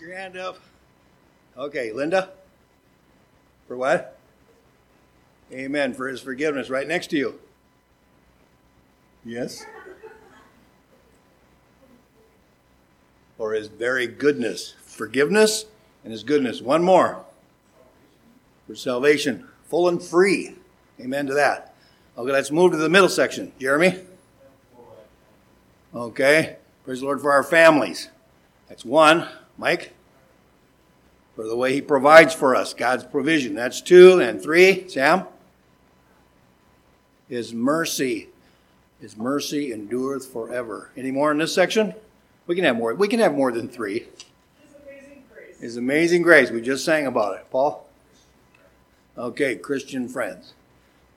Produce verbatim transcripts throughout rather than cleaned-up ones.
put your hand up. Okay, Linda. For what? Amen. For his forgiveness. Right next to you. Yes. Or his very goodness. Forgiveness and his goodness. One more. For salvation. Full and free. Amen to that. Okay, let's move to the middle section. Jeremy? Okay. Praise the Lord for our families. That's one. Mike? For the way he provides for us. God's provision. That's two. And three. Sam? His mercy. His mercy endureth forever. Any more in this section? We can have more. We can have more than three. His amazing grace. His amazing grace. We just sang about it. Paul? Okay, Christian friends.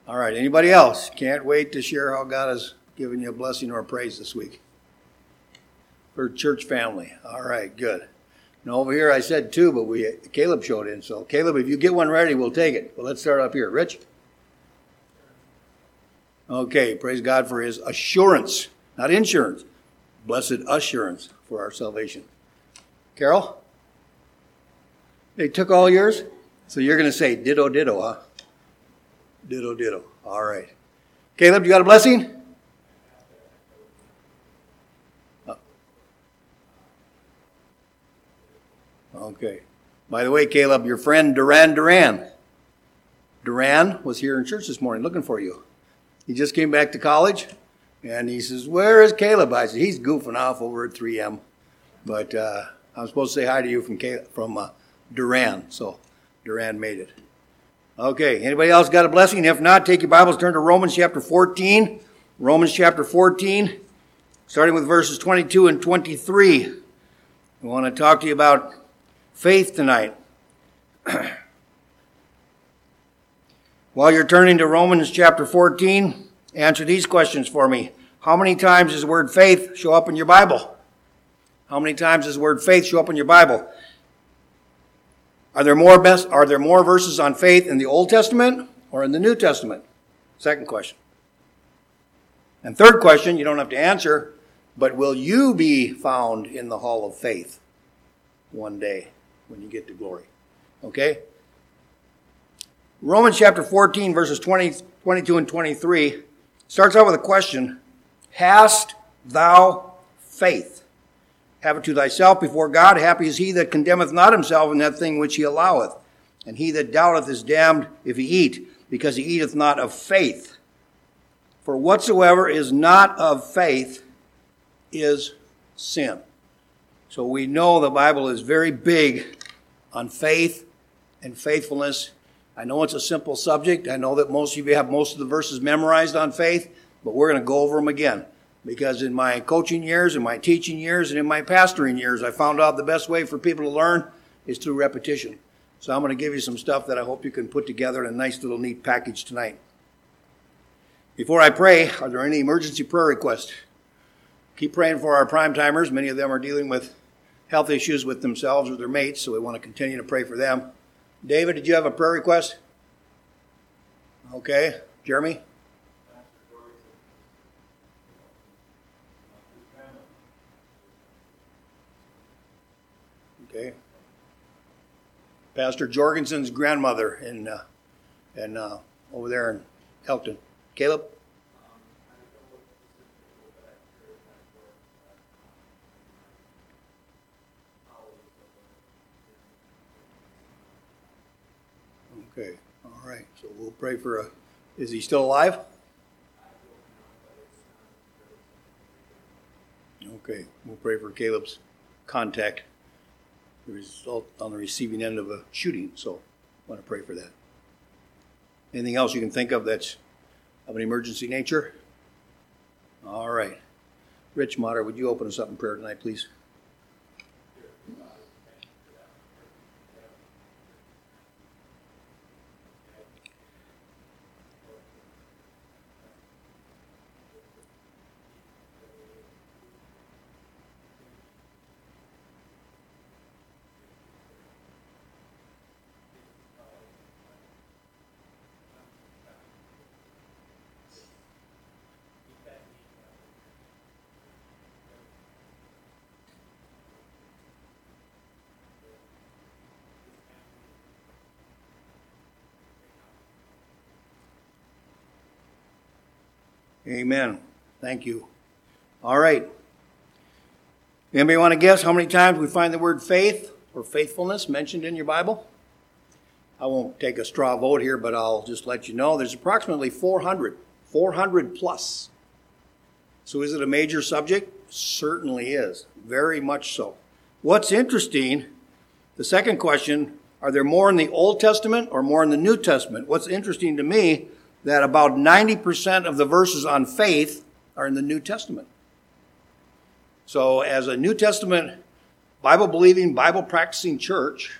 All right, anybody else? Can't wait to share how God has given you a blessing or a praise this week. For church family. All right, good. Now over here I said two, but we Caleb showed in. So Caleb, if you get one ready, we'll take it. But let's start up here. Rich? Okay, praise God for his assurance. Not insurance. Blessed assurance for our salvation. Carol? They took all yours? So you're going to say ditto, ditto, huh? Ditto, ditto. All right. Caleb, you got a blessing? Oh. Okay. By the way, Caleb, your friend Duran Duran. Duran was here in church this morning looking for you. He just came back to college, and he says, where is Caleb? I said, he's goofing off over at three M. But uh, I'm supposed to say hi to you from, Caleb, from uh, Duran, so Duran made it. Okay, anybody else got a blessing? If not, take your Bibles, turn to Romans chapter fourteen. Romans chapter fourteen, starting with verses twenty-two and twenty-three. I want to talk to you about faith tonight. While you're turning to Romans chapter fourteen, answer these questions for me. How many times does the word faith show up in your Bible? How many times does the word faith show up in your Bible? Are there more best, are there more verses on faith in the Old Testament or in the New Testament? Second question. And third question, you don't have to answer, but will you be found in the hall of faith one day when you get to glory? Okay? Romans chapter fourteen, verses twenty, twenty-two and twenty-three starts out with a question. Hast thou faith? Have it to thyself before God. Happy is he that condemneth not himself in that thing which he alloweth. And he that doubteth is damned if he eat, because he eateth not of faith. For whatsoever is not of faith is sin. So we know the Bible is very big on faith and faithfulness. I know it's a simple subject. I know that most of you have most of the verses memorized on faith, but we're going to go over them again. Because in my coaching years, in my teaching years, and in my pastoring years, I found out the best way for people to learn is through repetition. So I'm going to give you some stuff that I hope you can put together in a nice little neat package tonight. Before I pray, are there any emergency prayer requests? Keep praying for our prime timers. Many of them are dealing with health issues with themselves or their mates, so we want to continue to pray for them. David, did you have a prayer request? Okay. Jeremy? Okay. Pastor Jorgensen's grandmother in, uh, in, uh, over there in Elkton. Caleb? Okay, all right. So we'll pray for a... Is he still alive? Okay, we'll pray for Caleb's contact. The result on the receiving end of a shooting, so I want to pray for that. Anything else you can think of that's of an emergency nature? All right. Rich Motter, would you open us up in prayer tonight, please? Amen. Thank you. All right. Anybody want to guess how many times we find the word faith or faithfulness mentioned in your Bible? I won't take a straw vote here, but I'll just let you know. There's approximately four hundred. four hundred plus. So is it a major subject? Certainly is. Very much so. What's interesting, the second question, are there more in the Old Testament or more in the New Testament? What's interesting to me, that about ninety percent of the verses on faith are in the New Testament. So as a New Testament Bible-believing, Bible-practicing church,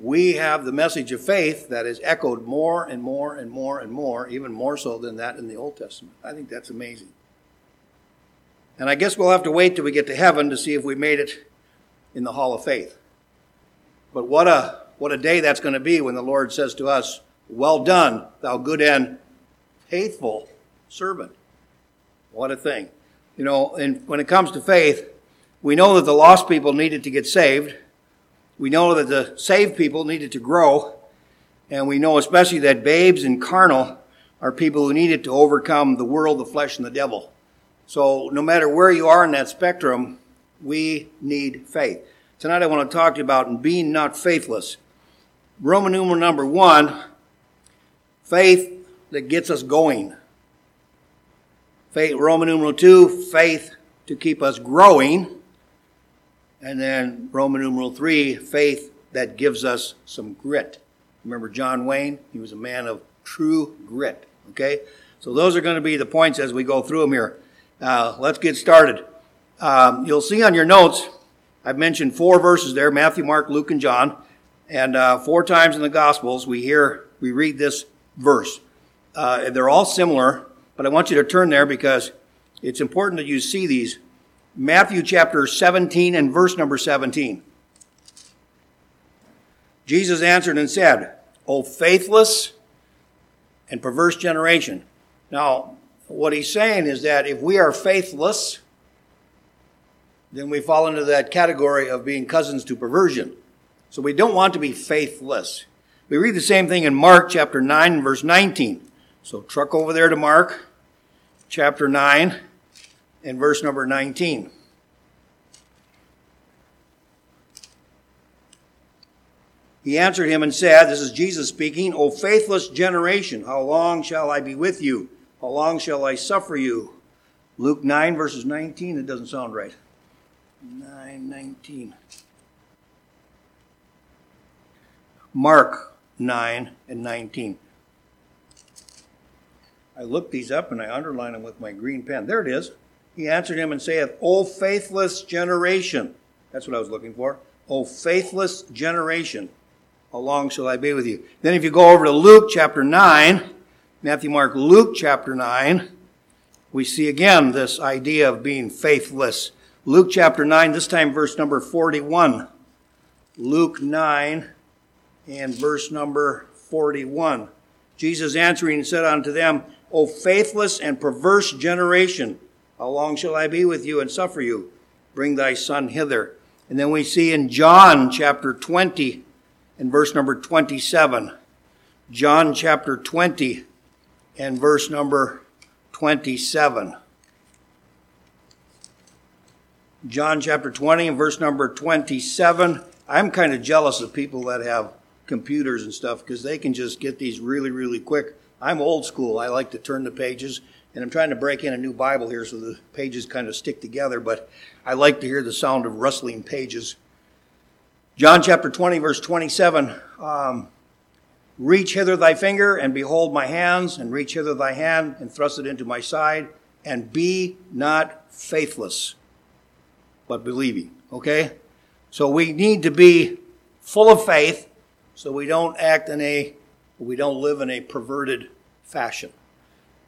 we have the message of faith that is echoed more and more and more and more, even more so than that in the Old Testament. I think that's amazing. And I guess we'll have to wait till we get to heaven to see if we made it in the Hall of Faith. But what a what a day that's going to be when the Lord says to us, "Well done, thou good and faithful servant." What a thing. You know, and when it comes to faith, we know that the lost people needed to get saved. We know that the saved people needed to grow, and we know especially that babes and carnal are people who needed to overcome the world, the flesh, and the devil. So no matter where you are in that spectrum, we need faith. Tonight I want to talk to you about being not faithless. Roman numeral number one, faith that gets us going. Faith, Roman numeral two, faith to keep us growing. And then Roman numeral three, faith that gives us some grit. Remember John Wayne? He was a man of true grit. Okay? So those are going to be the points as we go through them here. Uh, let's get started. Um, you'll see on your notes, I've mentioned four verses there, Matthew, Mark, Luke, and John. And uh, four times in the Gospels we hear, we read this verse. Uh, they're all similar, but I want you to turn there because it's important that you see these. Matthew chapter seventeen and verse number seventeen. Jesus answered and said, "O faithless and perverse generation." Now, what he's saying is that if we are faithless, then we fall into that category of being cousins to perversion. So we don't want to be faithless. We read the same thing in Mark chapter nine and verse nineteen. So truck over there to Mark chapter nine. In verse number nineteen. He answered him and said, this is Jesus speaking, "O faithless generation, how long shall I be with you? How long shall I suffer you?" Luke nine, verses nineteen. It doesn't sound right. nine nineteen. Mark nine and nineteen. I looked these up and I underlined them with my green pen. There it is. He answered him and saith, "O faithless generation." That's what I was looking for. "O faithless generation, how long shall I be with you?" Then if you go over to Luke chapter nine, Matthew, Mark, Luke chapter nine, we see again this idea of being faithless. Luke chapter nine, this time verse number forty-one. Luke nine and verse number forty-one. Jesus answering said unto them, "O faithless and perverse generation, how long shall I be with you and suffer you? Bring thy son hither." And then we see in John chapter twenty and verse number twenty-seven. John chapter twenty and verse number twenty-seven. John chapter twenty and verse number twenty-seven. I'm kind of jealous of people that have computers and stuff because they can just get these really, really quick. I'm old school. I like to turn the pages. And I'm trying to break in a new Bible here so the pages kind of stick together, but I like to hear the sound of rustling pages. John chapter twenty, verse twenty-seven, um, "Reach hither thy finger, and behold my hands, and reach hither thy hand, and thrust it into my side, and be not faithless, but believing." Okay? So we need to be full of faith so we don't act in a, we don't live in a perverted fashion.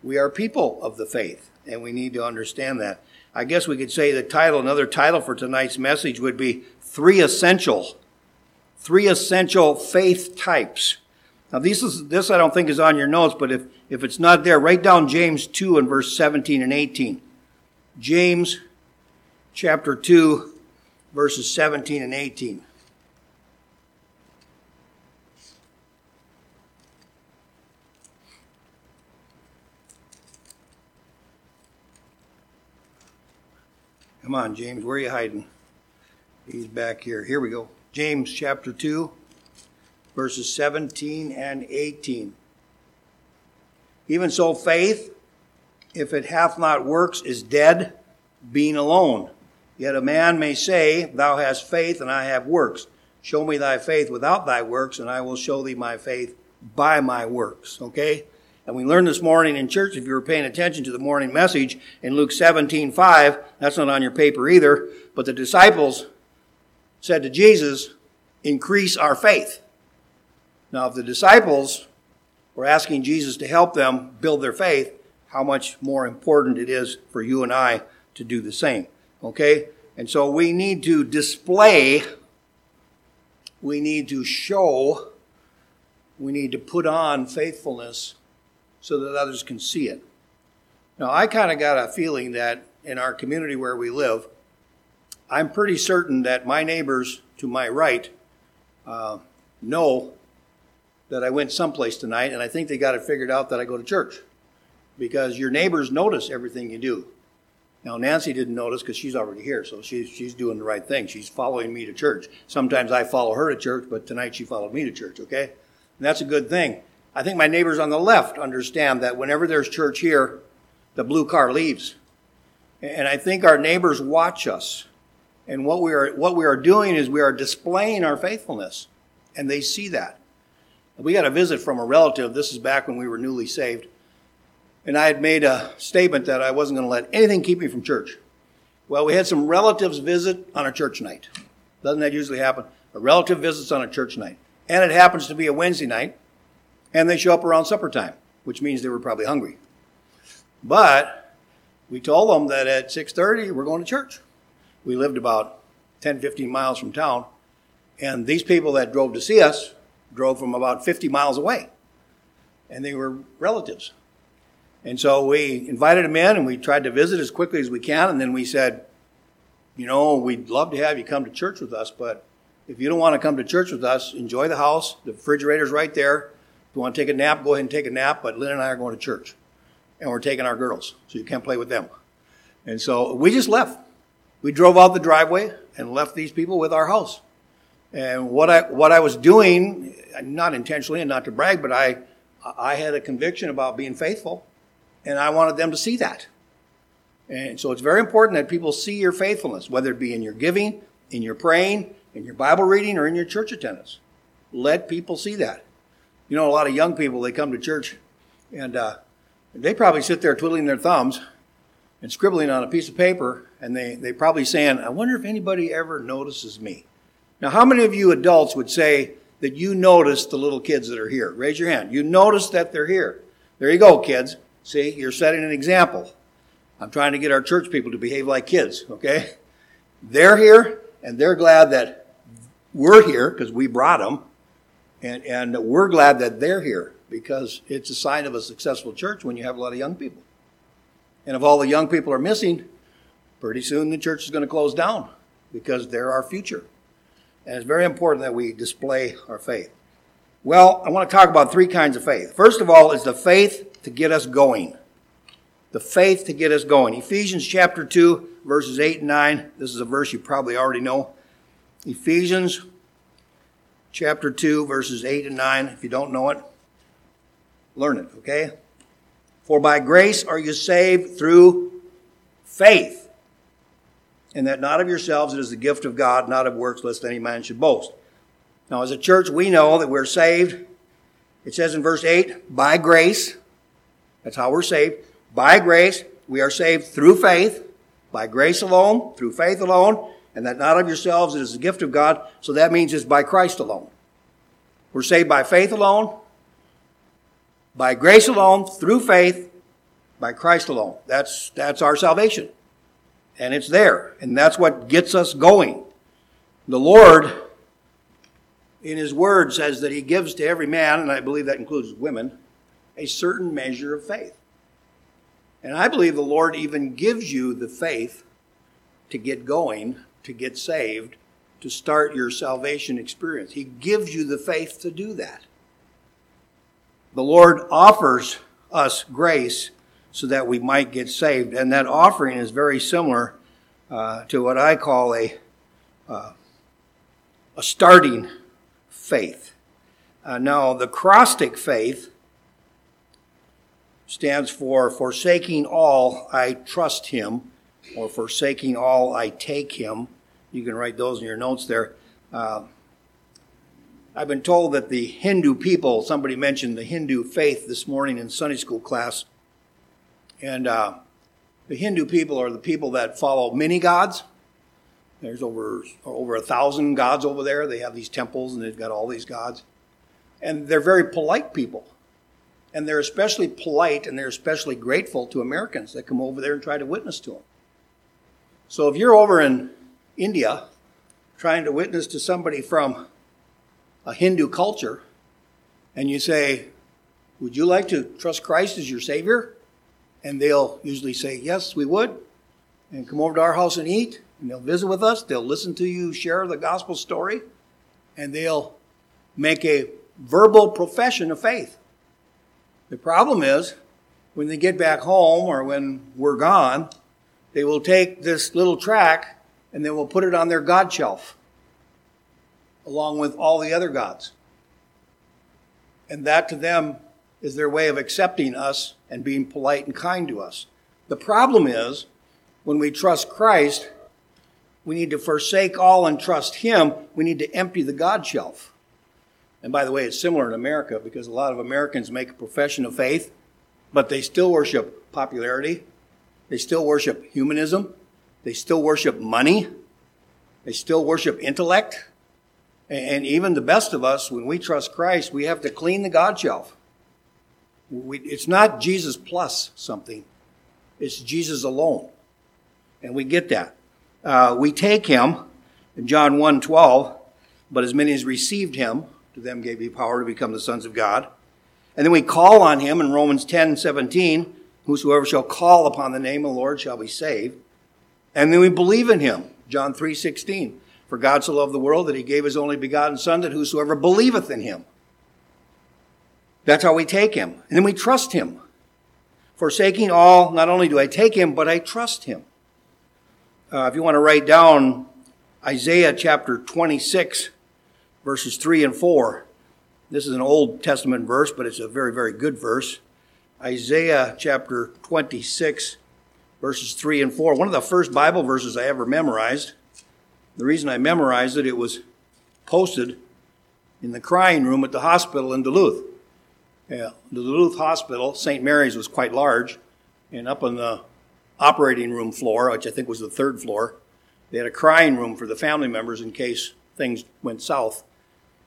We are people of the faith, and we need to understand that. I guess we could say the title, another title for tonight's message would be Three Essential, Three Essential Faith Types. Now, this, is, this I don't think is on your notes, but if, if it's not there, write down James two and verse seventeen and eighteen. James chapter two, verses seventeen and eighteen. Come on, James, where are you hiding? He's back here. Here we go. James chapter two, verses seventeen and eighteen. Even so, faith, if it hath not works, is dead, being alone. Yet a man may say, Thou hast faith, and I have works. Show me thy faith without thy works, and I will show thee my faith by my works. Okay? And we learned this morning in church, if you were paying attention to the morning message, in Luke seventeen five, that's not on your paper either, but the disciples said to Jesus, increase our faith. Now, if the disciples were asking Jesus to help them build their faith, how much more important it is for you and I to do the same. Okay? And so we need to display, we need to show, we need to put on faithfulness so that others can see it. Now, I kind of got a feeling that in our community where we live, I'm pretty certain that my neighbors to my right uh, know that I went someplace tonight, and I think they got it figured out that I go to church, because your neighbors notice everything you do. Now, Nancy didn't notice because she's already here, so she's, she's doing the right thing. She's following me to church. Sometimes I follow her to church, but tonight she followed me to church, okay? And that's a good thing. I think my neighbors on the left understand that whenever there's church here, the blue car leaves. And I think our neighbors watch us. And what we are what we are doing is we are displaying our faithfulness. And they see that. We got a visit from a relative. This is back when we were newly saved. And I had made a statement that I wasn't going to let anything keep me from church. Well, we had some relatives visit on a church night. Doesn't that usually happen? A relative visits on a church night. And it happens to be a Wednesday night. And they show up around supper time, which means they were probably hungry. But we told them that at six thirty, we're going to church. We lived about ten, fifteen miles from town. And these people that drove to see us drove from about fifty miles away. And they were relatives. And so we invited them in, and we tried to visit as quickly as we can. And then we said, you know, we'd love to have you come to church with us, but if you don't want to come to church with us, enjoy the house. The refrigerator's right there. If you want to take a nap, go ahead and take a nap, but Lynn and I are going to church. And we're taking our girls, so you can't play with them. And so we just left. We drove out the driveway and left these people with our house. And what I what I was doing, not intentionally and not to brag, but I I had a conviction about being faithful, and I wanted them to see that. And so it's very important that people see your faithfulness, whether it be in your giving, in your praying, in your Bible reading, or in your church attendance. Let people see that. You know, a lot of young people, they come to church, and uh, they probably sit there twiddling their thumbs and scribbling on a piece of paper, and they, they probably saying, I wonder if anybody ever notices me. Now, how many of you adults would say that you notice the little kids that are here? Raise your hand. You notice that they're here. There you go, kids. See, you're setting an example. I'm trying to get our church people to behave like kids, okay? They're here, and they're glad that we're here because we brought them. And and we're glad that they're here, because it's a sign of a successful church when you have a lot of young people. And if all the young people are missing, pretty soon the church is going to close down, because they're our future. And it's very important that we display our faith. Well, I want to talk about three kinds of faith. First of all is the faith to get us going. The faith to get us going. Ephesians chapter two, verses eight and nine. This is a verse you probably already know. Ephesians chapter two, verses eight and nine. If you don't know it, learn it, okay? For by grace are you saved through faith, and that not of yourselves, it is the gift of God, not of works, lest any man should boast. Now, as a church, we know that we're saved. It says in verse eight, by grace. That's how we're saved. By grace, we are saved through faith. By grace alone, through faith alone. And that not of yourselves, it is the gift of God. So that means it's by Christ alone. We're saved by faith alone, by grace alone, through faith, by Christ alone. That's that's our salvation. And it's there. And that's what gets us going. The Lord, in His Word, says that He gives to every man, and I believe that includes women, a certain measure of faith. And I believe the Lord even gives you the faith to get going, to get saved, to start your salvation experience. He gives you the faith to do that. The Lord offers us grace so that we might get saved. And that offering is very similar uh, to what I call a uh, a starting faith. Uh, now, the acrostic faith stands for forsaking all, I trust him, or forsaking all, I take him. You can write those in your notes there. Uh, I've been told that the Hindu people, somebody mentioned the Hindu faith this morning in Sunday school class, and uh, the Hindu people are the people that follow many gods. There's over over a thousand gods over there. They have these temples, and they've got all these gods. And they're very polite people. And they're especially polite, and they're especially grateful to Americans that come over there and try to witness to them. So if you're over in India trying to witness to somebody from a Hindu culture, and you say, would you like to trust Christ as your Savior? And they'll usually say, yes, we would. And come over to our house and eat. And they'll visit with us. They'll listen to you share the gospel story. And they'll make a verbal profession of faith. The problem is, when they get back home or when we're gone, they will take this little tract and they will put it on their god shelf, along with all the other gods. And that to them is their way of accepting us and being polite and kind to us. The problem is, when we trust Christ, we need to forsake all and trust him. We need to empty the god shelf. And by the way, it's similar in America, because a lot of Americans make a profession of faith, but they still worship popularity. They still worship humanism. They still worship money. They still worship intellect. And even the best of us, when we trust Christ, we have to clean the god shelf. We, it's not Jesus plus something. It's Jesus alone. And we get that. Uh, we take him, in John one twelve, but as many as received him, to them gave he power to become the sons of God. And then we call on him in Romans ten seventeen, whosoever shall call upon the name of the Lord shall be saved. And then we believe in him, John three sixteen, for God so loved the world that he gave his only begotten son, that whosoever believeth in him. That's how we take him. And then we trust him. Forsaking all, not only do I take him, but I trust him. Uh, if you want to write down Isaiah chapter twenty-six, verses three and four. This is an Old Testament verse, but it's a very, very good verse. Isaiah chapter twenty-six, verses three and four. One of the first Bible verses I ever memorized. The reason I memorized it, it was posted in the crying room at the hospital in Duluth. Yeah, the Duluth hospital, Saint Mary's, was quite large, and up on the operating room floor, which I think was the third floor, they had a crying room for the family members in case things went south.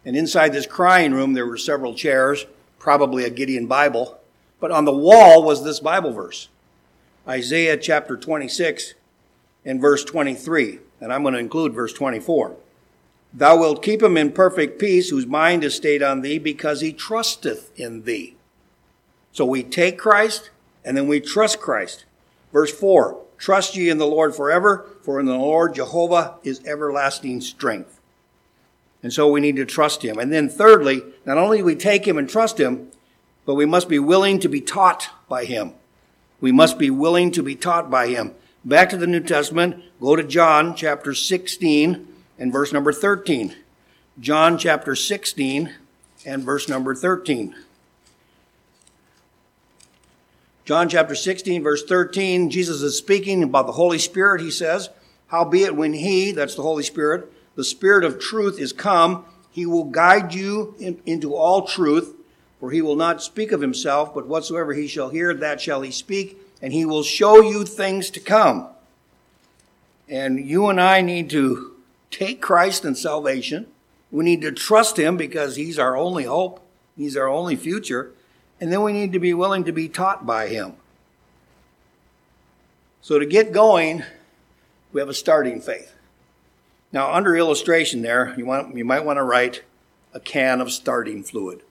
And inside this crying room, there were several chairs, probably a Gideon Bible, but on the wall was this Bible verse, Isaiah chapter twenty-six and verse twenty-three, and I'm going to include verse twenty-four. Thou wilt keep him in perfect peace, whose mind is stayed on thee, because he trusteth in thee. So we take Christ, and then we trust Christ. Verse four, trust ye in the Lord forever, for in the Lord Jehovah is everlasting strength. And so we need to trust him. And then thirdly, not only do we take him and trust him, but we must be willing to be taught by him. We must be willing to be taught by him. Back to the New Testament, go to John chapter sixteen, and verse number thirteen. John chapter sixteen and verse number thirteen. John chapter sixteen, verse thirteen, Jesus is speaking about the Holy Spirit. He says, howbeit when he, that's the Holy Spirit, the Spirit of truth is come, he will guide you in, into all truth, for he will not speak of himself, but whatsoever he shall hear, that shall he speak, and he will show you things to come. And you and I need to take Christ in salvation. We need to trust him because he's our only hope. He's our only future. And then we need to be willing to be taught by him. So to get going, we have a starting faith. Now, under illustration there, you want you might want to write a can of starting fluid.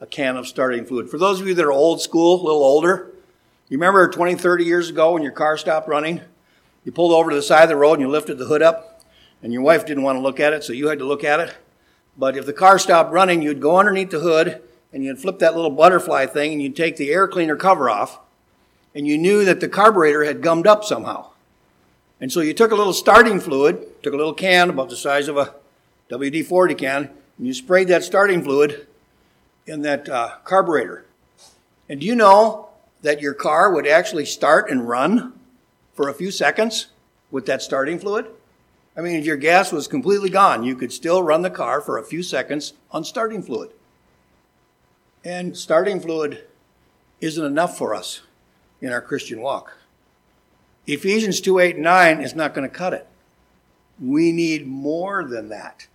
A can of starting fluid. For those of you that are old school, a little older, you remember twenty, thirty years ago when your car stopped running? You pulled over to the side of the road and you lifted the hood up. And your wife didn't want to look at it, so you had to look at it. But if the car stopped running, you'd go underneath the hood, and you'd flip that little butterfly thing, and you'd take the air cleaner cover off, and you knew that the carburetor had gummed up somehow. And so you took a little starting fluid, took a little can about the size of a W D forty can, and you sprayed that starting fluid in that uh, carburetor. And do you know that your car would actually start and run for a few seconds with that starting fluid? I mean, if your gas was completely gone, you could still run the car for a few seconds on starting fluid. And starting fluid isn't enough for us in our Christian walk. Ephesians two, eight, and nine is not going to cut it. We need more than that.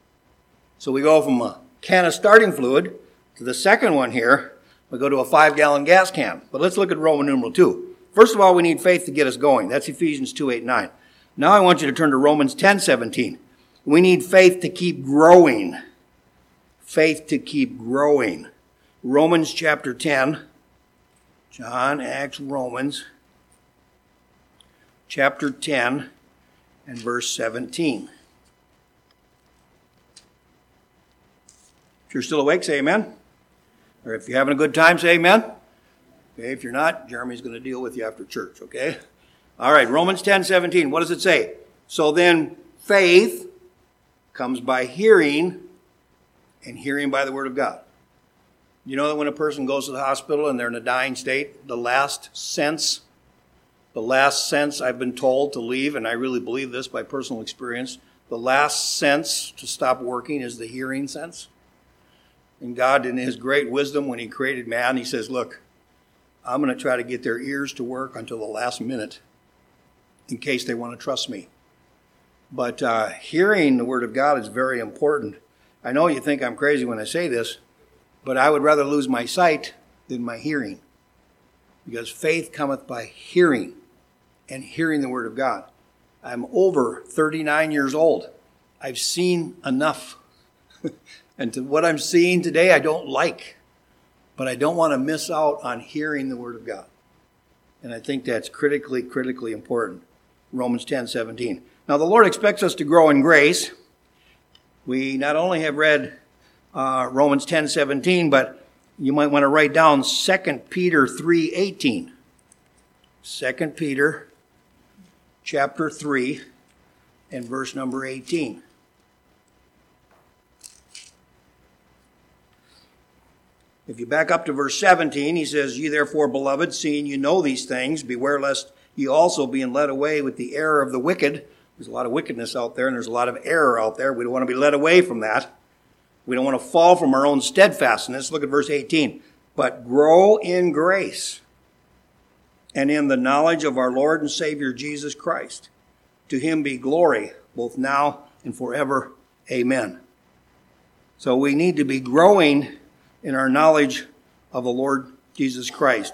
So we go from a can of starting fluid to the second one here. We go to a five-gallon gas can. But let's look at Roman numeral two. First of all, we need faith to get us going. That's Ephesians two, eight, nine. Now I want you to turn to Romans ten, seventeen. We need faith to keep growing. Faith to keep growing. Romans chapter ten. John, Acts, Romans. Chapter ten and verse seventeen. If you're still awake, say amen. Or if you're having a good time, say amen. Okay, if you're not, Jeremy's going to deal with you after church, okay? All right, Romans ten, seventeen. What does it say? So then faith comes by hearing, and hearing by the word of God. You know that when a person goes to the hospital and they're in a dying state, the last sense, the last sense I've been told to leave, and I really believe this by personal experience, the last sense to stop working is the hearing sense. And God, in his great wisdom, when he created man, he says, look, I'm going to try to get their ears to work until the last minute in case they want to trust me. But uh, hearing the word of God is very important. I know you think I'm crazy when I say this, but I would rather lose my sight than my hearing, because faith cometh by hearing, and hearing the word of God. I'm over thirty-nine years old. I've seen enough. And to what I'm seeing today, I don't like. But I don't want to miss out on hearing the word of God. And I think that's critically, critically important. Romans ten, seventeen. Now, the Lord expects us to grow in grace. We not only have read uh, Romans ten, seventeen, but you might want to write down Second Peter three, eighteen. Second Peter chapter three and verse number eighteen. If you back up to verse seventeen, he says, Ye therefore, beloved, seeing you know these things, beware lest ye also being led away with the error of the wicked. There's a lot of wickedness out there, and there's a lot of error out there. We don't want to be led away from that. We don't want to fall from our own steadfastness. Look at verse eighteen. But grow in grace and in the knowledge of our Lord and Savior Jesus Christ. To him be glory, both now and forever. Amen. So we need to be growing in our knowledge of the Lord Jesus Christ.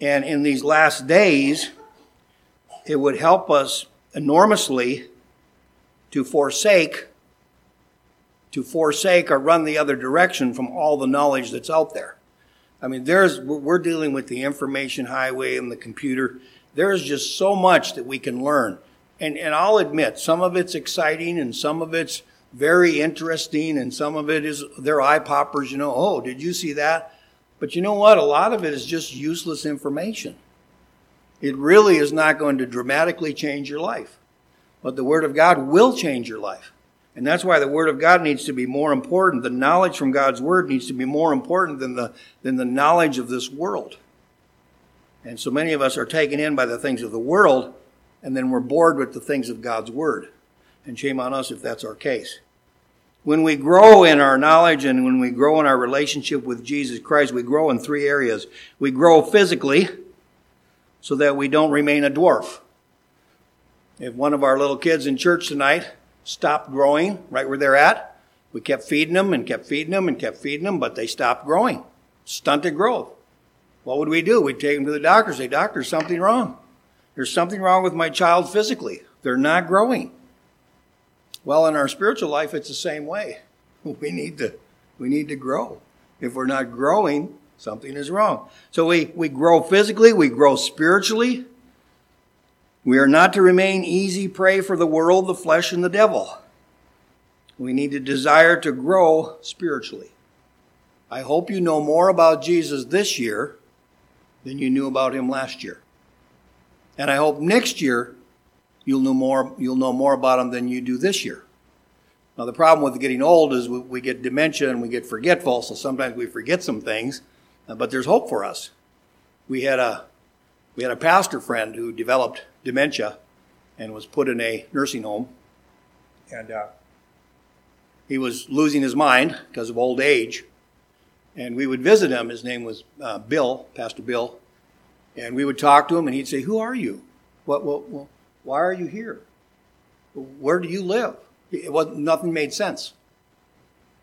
And in these last days, it would help us enormously to forsake, to forsake or run the other direction from all the knowledge that's out there. I mean, there's we're dealing with the information highway and the computer. There's just so much that we can learn. And, and I'll admit, some of it's exciting and some of it's very interesting, and some of it is they're eye poppers, you know, oh, did you see that? But you know what? A lot of it is just useless information. It really is not going to dramatically change your life. But the Word of God will change your life. And that's why the Word of God needs to be more important. The knowledge from God's Word needs to be more important than the than the knowledge of this world. And so many of us are taken in by the things of the world, and then we're bored with the things of God's Word. And shame on us if that's our case. When we grow in our knowledge and when we grow in our relationship with Jesus Christ, we grow in three areas. We grow physically so that we don't remain a dwarf. If one of our little kids in church tonight stopped growing right where they're at, we kept feeding them and kept feeding them and kept feeding them, but they stopped growing. Stunted growth. What would we do? We'd take them to the doctor and say, Doctor, something wrong. There's something wrong with my child physically. They're not growing. Well, in our spiritual life, it's the same way. We need to, we need to grow. If we're not growing, something is wrong. So we, we grow physically, we grow spiritually. We are not to remain easy prey for the world, the flesh, and the devil. We need to desire to grow spiritually. I hope you know more about Jesus this year than you knew about him last year. And I hope next year you'll know more, you'll know more about them than you do this year. Now, the problem with getting old is we, we get dementia and we get forgetful, so sometimes we forget some things, uh, but there's hope for us. We had a we had a pastor friend who developed dementia and was put in a nursing home, and uh, he was losing his mind because of old age, and we would visit him. His name was uh, Bill, Pastor Bill, and we would talk to him, and he'd say, "Who are you? What, what, what why are you here? Where do you live?" It wasn't, nothing made sense.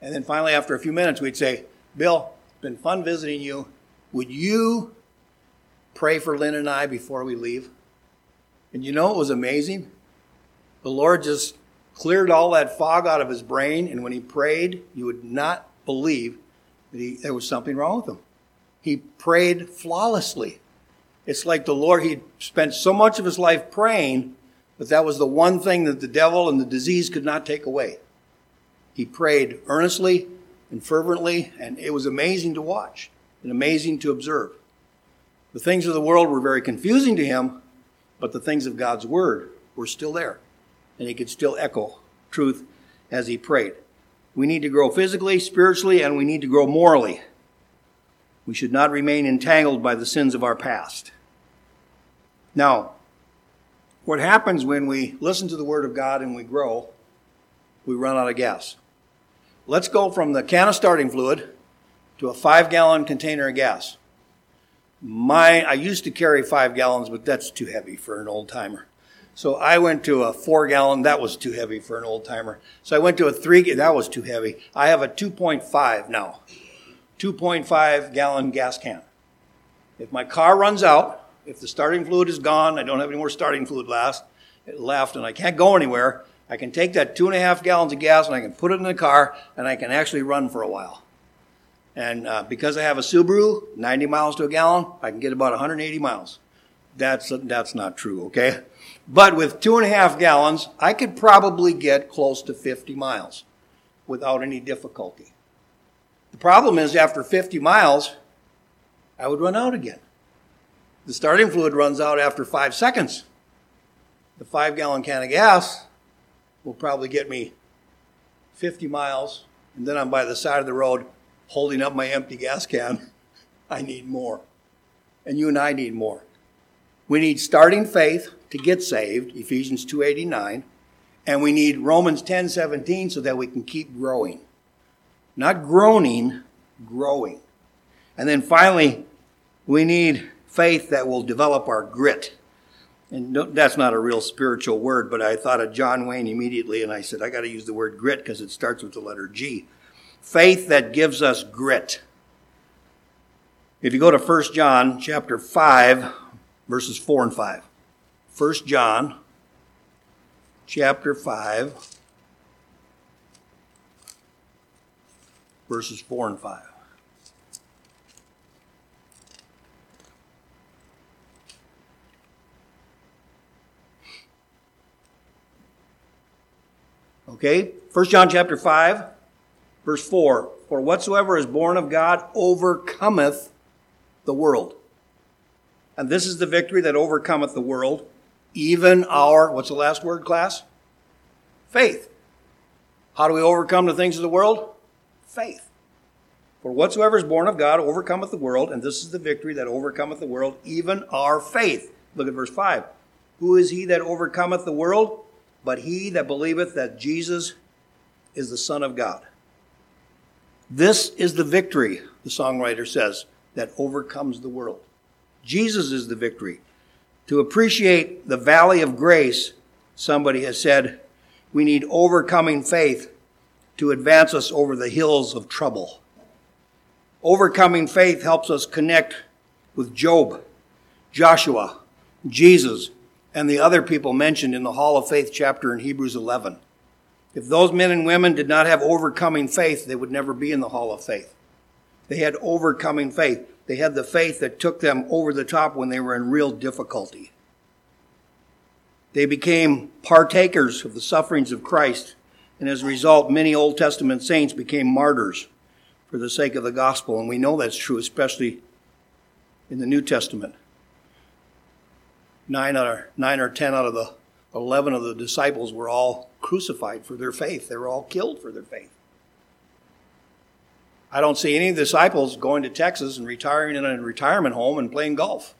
And then finally, after a few minutes, we'd say, "Bill, it's been fun visiting you. Would you pray for Lynn and I before we leave?" And you know, it was amazing. The Lord just cleared all that fog out of his brain, and when he prayed, you would not believe that he, there was something wrong with him. He prayed flawlessly. It's like the Lord, he'd spent so much of his life praying, but that was the one thing that the devil and the disease could not take away. He prayed earnestly and fervently, and it was amazing to watch and amazing to observe. The things of the world were very confusing to him, but the things of God's word were still there, and he could still echo truth as he prayed. We need to grow physically, spiritually, and we need to grow morally. We should not remain entangled by the sins of our past. Now, what happens when we listen to the Word of God and we grow, we run out of gas. Let's go from the can of starting fluid to a five-gallon container of gas. My, I used to carry five gallons, but that's too heavy for an old-timer. So I went to a four-gallon. That was too heavy for an old-timer. So I went to a three. That was too heavy. I have a two point five now, two point five gallon gas can. If my car runs out, if the starting fluid is gone, I don't have any more starting fluid left, left, and I can't go anywhere, I can take that two and a half gallons of gas and I can put it in the car and I can actually run for a while. And uh, because I have a Subaru, ninety miles to a gallon, I can get about one hundred eighty miles. That's that's not true, okay? But with two and a half gallons, I could probably get close to fifty miles without any difficulty. The problem is after fifty miles, I would run out again. The starting fluid runs out after five seconds. The five-gallon can of gas will probably get me fifty miles, and then I'm by the side of the road holding up my empty gas can. I need more, and you and I need more. We need starting faith to get saved, Ephesians two eighty-nine, and we need Romans ten seventeen so that we can keep growing. Not groaning, growing. And then finally, we need faith that will develop our grit. And no, that's not a real spiritual word, but I thought of John Wayne immediately, and I said, I got to use the word grit because it starts with the letter G. Faith that gives us grit. If you go to First John chapter five, verses four and five. First John chapter five, verses four and five. Okay, First John chapter five, verse four. For whatsoever is born of God overcometh the world. And this is the victory that overcometh the world, even our, what's the last word, class? Faith. How do we overcome the things of the world? Faith. For whatsoever is born of God overcometh the world, and this is the victory that overcometh the world, even our faith. Look at verse five. Who is he that overcometh the world? But he that believeth that Jesus is the Son of God. This is the victory, the songwriter says, that overcomes the world. Jesus is the victory. To appreciate the valley of grace, somebody has said, we need overcoming faith to advance us over the hills of trouble. Overcoming faith helps us connect with Job, Joshua, Jesus, and the other people mentioned in the Hall of Faith chapter in Hebrews eleven. If those men and women did not have overcoming faith, they would never be in the Hall of Faith. They had overcoming faith. They had the faith that took them over the top when they were in real difficulty. They became partakers of the sufferings of Christ, and as a result, many Old Testament saints became martyrs for the sake of the gospel, and we know that's true, especially in the New Testament. Nine or, nine or ten out of the eleven of the disciples were all crucified for their faith. They were all killed for their faith. I don't see any disciples going to Texas and retiring in a retirement home and playing golf.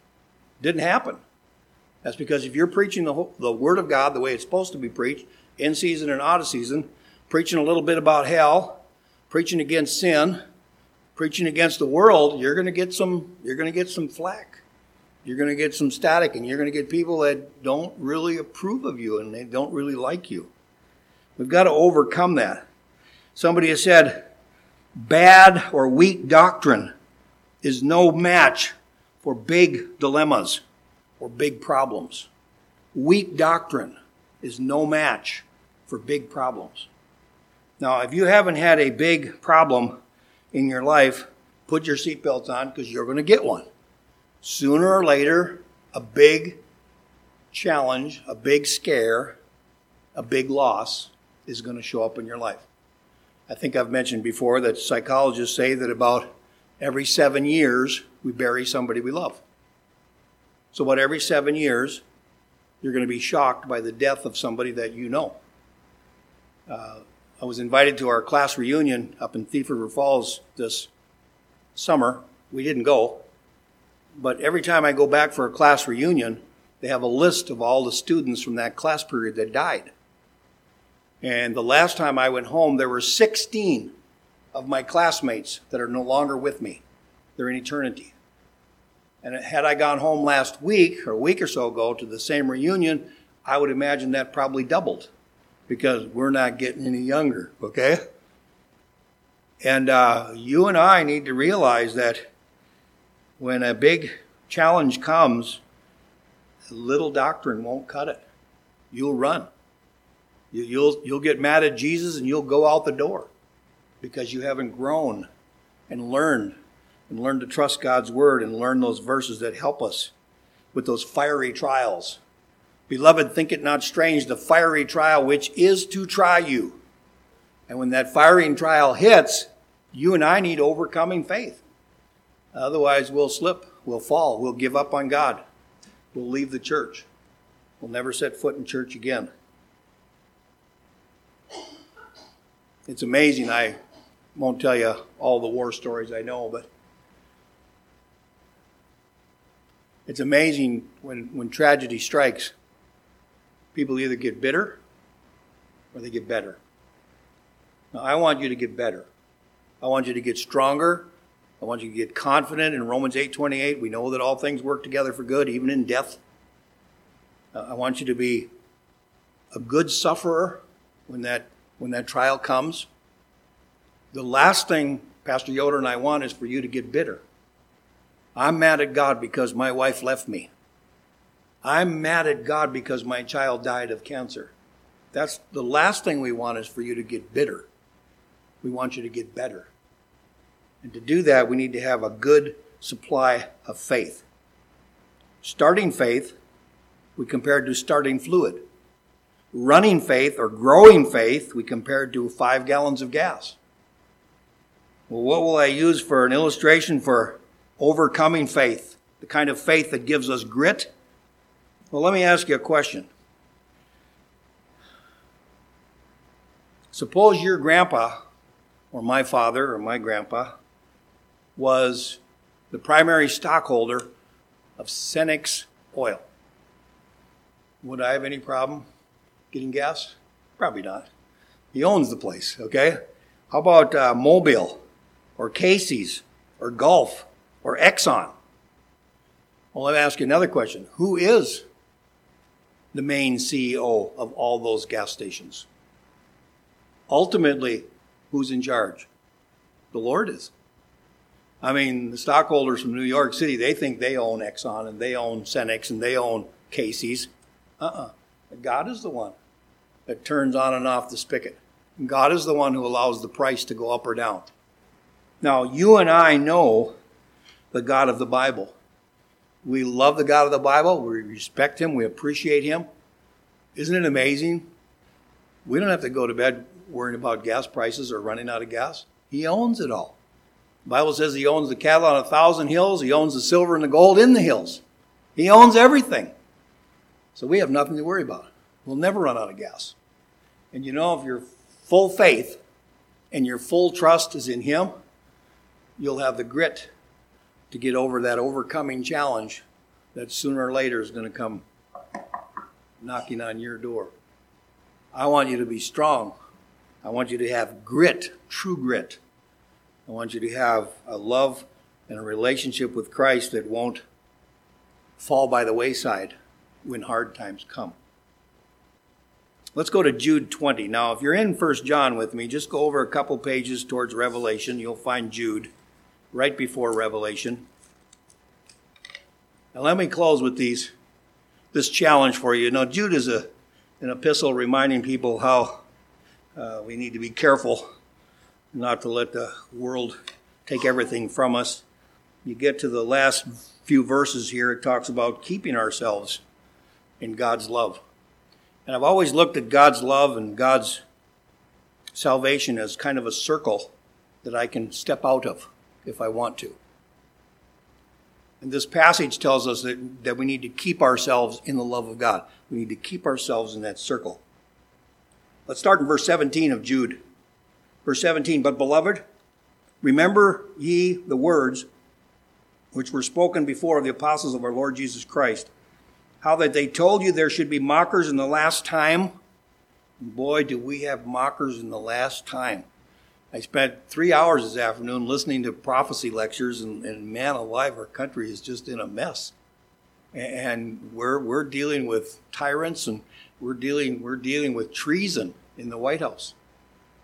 Didn't happen. That's because if you're preaching the whole, the Word of God the way it's supposed to be preached, in season and out of season, preaching a little bit about hell, preaching against sin, preaching against the world, you're going to get some. You're going to get some flack. You're going to get some static, and you're going to get people that don't really approve of you and they don't really like you. We've got to overcome that. Somebody has said, bad or weak doctrine is no match for big dilemmas or big problems. Weak doctrine is no match for big problems. Now, if you haven't had a big problem in your life, put your seatbelts on because you're going to get one. Sooner or later, a big challenge, a big scare, a big loss is going to show up in your life. I think I've mentioned before that psychologists say that about every seven years, we bury somebody we love. So about every seven years, you're going to be shocked by the death of somebody that you know. Uh, I was invited to our class reunion up in Thief River Falls this summer. We didn't go. But every time I go back for a class reunion, they have a list of all the students from that class period that died. And the last time I went home, there were sixteen of my classmates that are no longer with me. They're in eternity. And had I gone home last week or a week or so ago to the same reunion, I would imagine that probably doubled because we're not getting any younger, okay? And uh, you and I need to realize that when a big challenge comes, little doctrine won't cut it. You'll run. You'll, you'll get mad at Jesus and you'll go out the door because you haven't grown and learned and learned to trust God's word and learn those verses that help us with those fiery trials. Beloved, think it not strange, the fiery trial which is to try you. And when that fiery trial hits, you and I need overcoming faith. Otherwise, we'll slip, we'll fall, we'll give up on God. We'll leave the church. We'll never set foot in church again. It's amazing. I won't tell you all the war stories I know, but it's amazing when, when tragedy strikes, people either get bitter or they get better. Now, I want you to get better. I want you to get stronger. I want you to get confident. In Romans eight twenty-eight, we know that all things work together for good, even in death. Uh, I want you to be a good sufferer when that When that trial comes. The last thing Pastor Yoder and I want is for you to get bitter. I'm mad at God because my wife left me. I'm mad at God because my child died of cancer. That's the last thing we want is for you to get bitter. We want you to get better. And to do that, we need to have a good supply of faith. Starting faith, we compared to starting fluid. Running faith or growing faith, we compared to five gallons of gas. Well, what will I use for an illustration for overcoming faith, the kind of faith that gives us grit? Well, let me ask you a question. Suppose your grandpa, or my father, or my grandpa, was the primary stockholder of Cenex oil. Would I have any problem getting gas? Probably not. He owns the place, okay? How about uh, Mobil or Casey's or Gulf or Exxon? Well, let me ask you another question. Who is the main C E O of all those gas stations? Ultimately, who's in charge? The Lord is. I mean, the stockholders from New York City, they think they own Exxon and they own Cenex and they own Casey's. Uh-uh. God is the one that turns on and off the spigot. God is the one who allows the price to go up or down. Now, you and I know the God of the Bible. We love the God of the Bible. We respect him. We appreciate him. Isn't it amazing? We don't have to go to bed worrying about gas prices or running out of gas. He owns it all. The Bible says he owns the cattle on a thousand hills. He owns the silver and the gold in the hills. He owns everything. So we have nothing to worry about. We'll never run out of gas. And you know, if your full faith and your full trust is in Him, you'll have the grit to get over that overcoming challenge that sooner or later is going to come knocking on your door. I want you to be strong. I want you to have grit, true grit. I want you to have a love and a relationship with Christ that won't fall by the wayside when hard times come. Let's go to Jude twenty. Now, if you're in First John with me, just go over a couple pages towards Revelation. You'll find Jude right before Revelation. Now, let me close with these. This challenge for you. Now, Jude is a, an epistle reminding people how uh, we need to be careful not to let the world take everything from us. You get to the last few verses here, it talks about keeping ourselves in God's love. And I've always looked at God's love and God's salvation as kind of a circle that I can step out of if I want to. And this passage tells us that, that we need to keep ourselves in the love of God. We need to keep ourselves in that circle. Let's start in verse seventeen of Jude. Verse seventeen, but beloved, remember ye the words which were spoken before of the apostles of our Lord Jesus Christ, how that they told you there should be mockers in the last time. Boy, do we have mockers in the last time. I spent three hours this afternoon listening to prophecy lectures, and, and man alive, our country is just in a mess. And we're we're dealing with tyrants, and we're dealing we're dealing with treason in the White House.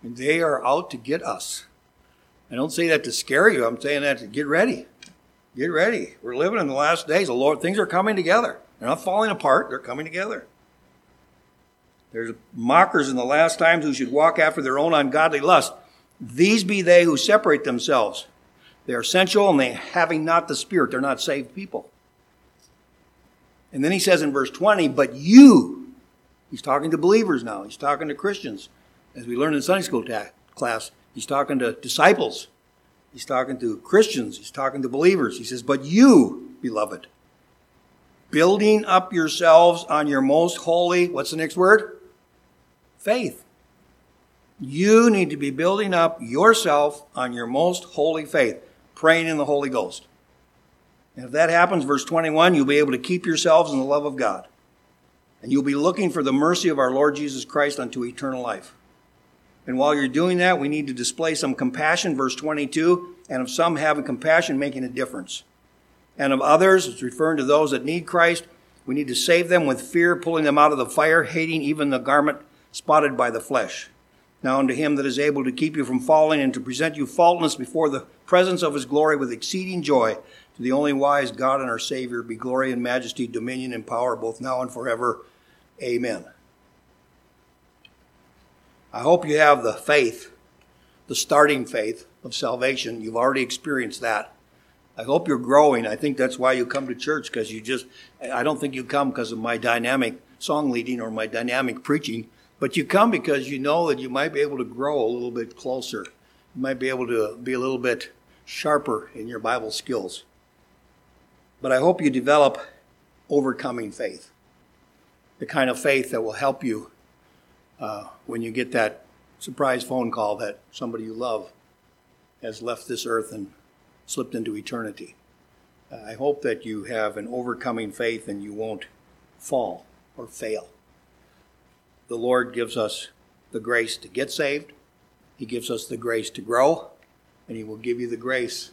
And they are out to get us. I don't say that to scare you. I'm saying that to get ready. Get ready. We're living in the last days. The Lord, things are coming together. They're not falling apart. They're coming together. There's mockers in the last times who should walk after their own ungodly lust. These be they who separate themselves. They are sensual, and they having not the Spirit. They're not saved people. And then he says in verse twenty, but you, he's talking to believers now. He's talking to Christians. As we learned in Sunday school ta- class, he's talking to disciples. He's talking to Christians. He's talking to believers. He says, but you, beloved, building up yourselves on your most holy, what's the next word? Faith. You need to be building up yourself on your most holy faith, praying in the Holy Ghost. And if that happens, verse twenty-one, you'll be able to keep yourselves in the love of God. And you'll be looking for the mercy of our Lord Jesus Christ unto eternal life. And while you're doing that, we need to display some compassion, verse twenty-two, and of some having compassion, making a difference. And of others, it's referring to those that need Christ, we need to save them with fear, pulling them out of the fire, hating even the garment spotted by the flesh. Now unto Him that is able to keep you from falling and to present you faultless before the presence of His glory with exceeding joy, to the only wise God and our Savior, be glory and majesty, dominion and power, both now and forever. Amen. I hope you have the faith, the starting faith of salvation. You've already experienced that. I hope you're growing. I think that's why you come to church, because you just, I don't think you come because of my dynamic song leading or my dynamic preaching, but you come because you know that you might be able to grow a little bit closer. You might be able to be a little bit sharper in your Bible skills. But I hope you develop overcoming faith, the kind of faith that will help you Uh, when you get that surprise phone call that somebody you love has left this earth and slipped into eternity. Uh, I hope that you have an overcoming faith and you won't fall or fail. The Lord gives us the grace to get saved. He gives us the grace to grow, and He will give you the grace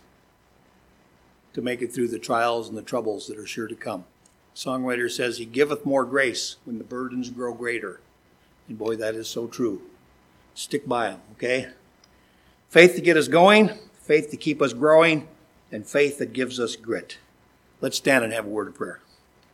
to make it through the trials and the troubles that are sure to come. Songwriter says, He giveth more grace when the burdens grow greater. And boy, that is so true. Stick by them, okay? Faith to get us going, faith to keep us growing, and faith that gives us grit. Let's stand and have a word of prayer.